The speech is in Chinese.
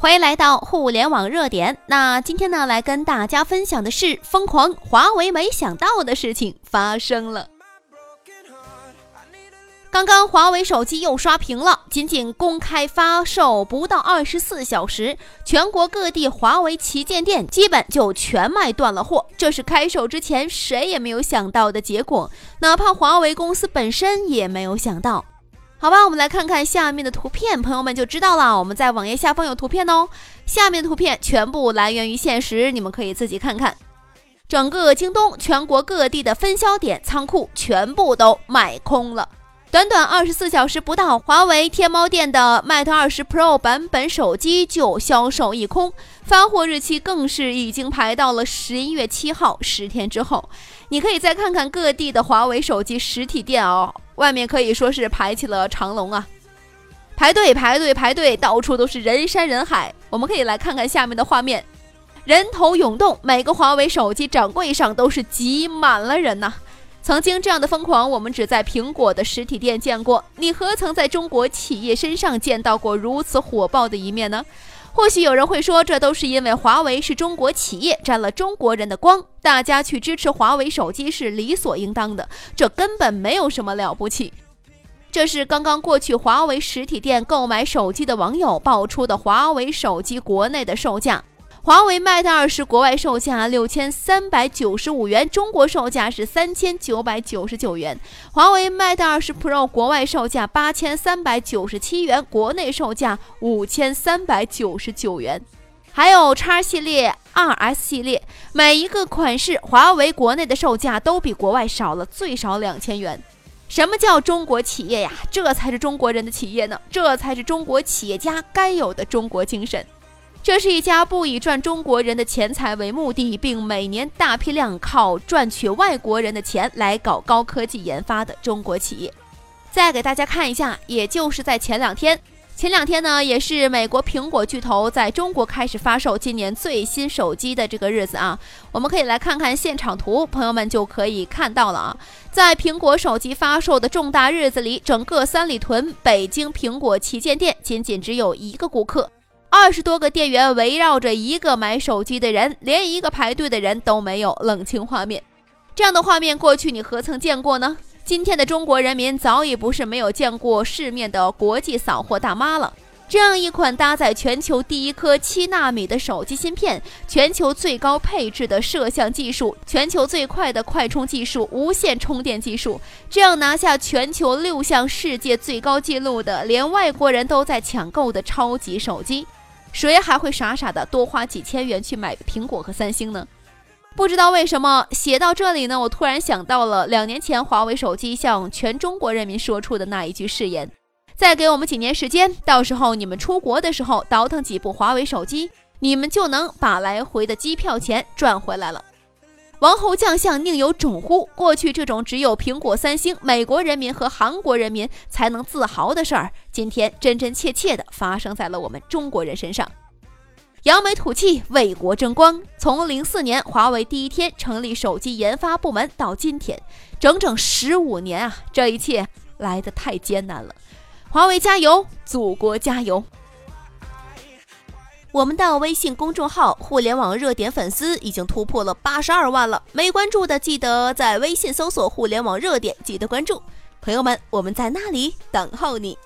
欢迎来到互联网热点。那今天呢，来跟大家分享的是疯狂华为没想到的事情发生了。刚刚华为手机又刷屏了，仅仅公开发售不到24小时，全国各地华为旗舰店基本就全卖断了货，这是开售之前谁也没有想到的结果，哪怕华为公司本身也没有想到。好吧，我们来看看下面的图片，朋友们就知道了，我们在网页下方有图片哦。下面的图片全部来源于现实，你们可以自己看看。整个京东全国各地的分销点仓库全部都卖空了。短短24小时不到，华为天猫店的 Mate 20 Pro 版本手机就销售一空，发货日期更是已经排到了11月7号，10天之后。你可以再看看各地的华为手机实体店哦，外面可以说是排起了长龙啊，排队，到处都是人山人海。我们可以来看看下面的画面，人头涌动，每个华为手机展柜上都是挤满了人呐。曾经这样的疯狂，我们只在苹果的实体店见过，你何曾在中国企业身上见到过如此火爆的一面呢？或许有人会说，这都是因为华为是中国企业，沾了中国人的光，大家去支持华为手机是理所应当的，这根本没有什么了不起。这是刚刚过去华为实体店购买手机的网友爆出的华为手机国内的售价。华为 Mate 20国外售价6395元，中国售价是3999元。华为 Mate 20 Pro 国外售价8397元，国内售价5399元。还有 X 系列、2S 系列，每一个款式华为国内的售价都比国外少了最少2000元。什么叫中国企业呀？这才是中国人的企业呢，这才是中国企业家该有的中国精神。这是一家不以赚中国人的钱财为目的，并每年大批量靠赚取外国人的钱来搞高科技研发的中国企业。再给大家看一下，也就是在前两天呢，也是美国苹果巨头在中国开始发售今年最新手机的这个日子啊，我们可以来看看现场图，朋友们就可以看到了啊。在苹果手机发售的重大日子里，整个三里屯北京苹果旗舰店仅只有一个顾客，20多个店员围绕着一个买手机的人，连一个排队的人都没有，冷清画面。这样的画面过去你何曾见过呢？今天的中国人民早已不是没有见过世面的国际扫货大妈了。这样一款搭载全球第一颗7纳米的手机芯片，全球最高配置的摄像技术，全球最快的快充技术，无线充电技术，这样拿下全球6项世界最高纪录的连外国人都在抢购的超级手机，谁还会傻傻的多花几千元去买苹果和三星呢？不知道为什么写到这里呢，我突然想到了2年前华为手机向全中国人民说出的那一句誓言，再给我们几年时间，到时候你们出国的时候倒腾几部华为手机，你们就能把来回的机票钱赚回来了。王侯将相宁有种乎，过去这种只有苹果、三星、美国人民和韩国人民才能自豪的事儿，今天真真切切的发生在了我们中国人身上。扬眉吐气，为国争光。从04年华为第一天成立手机研发部门到今天，整整15年啊！这一切来得太艰难了。华为加油，祖国加油！我们的微信公众号互联网热点粉丝已经突破了82万了，没关注的记得在微信搜索互联网热点，记得关注。朋友们，我们在那里等候你。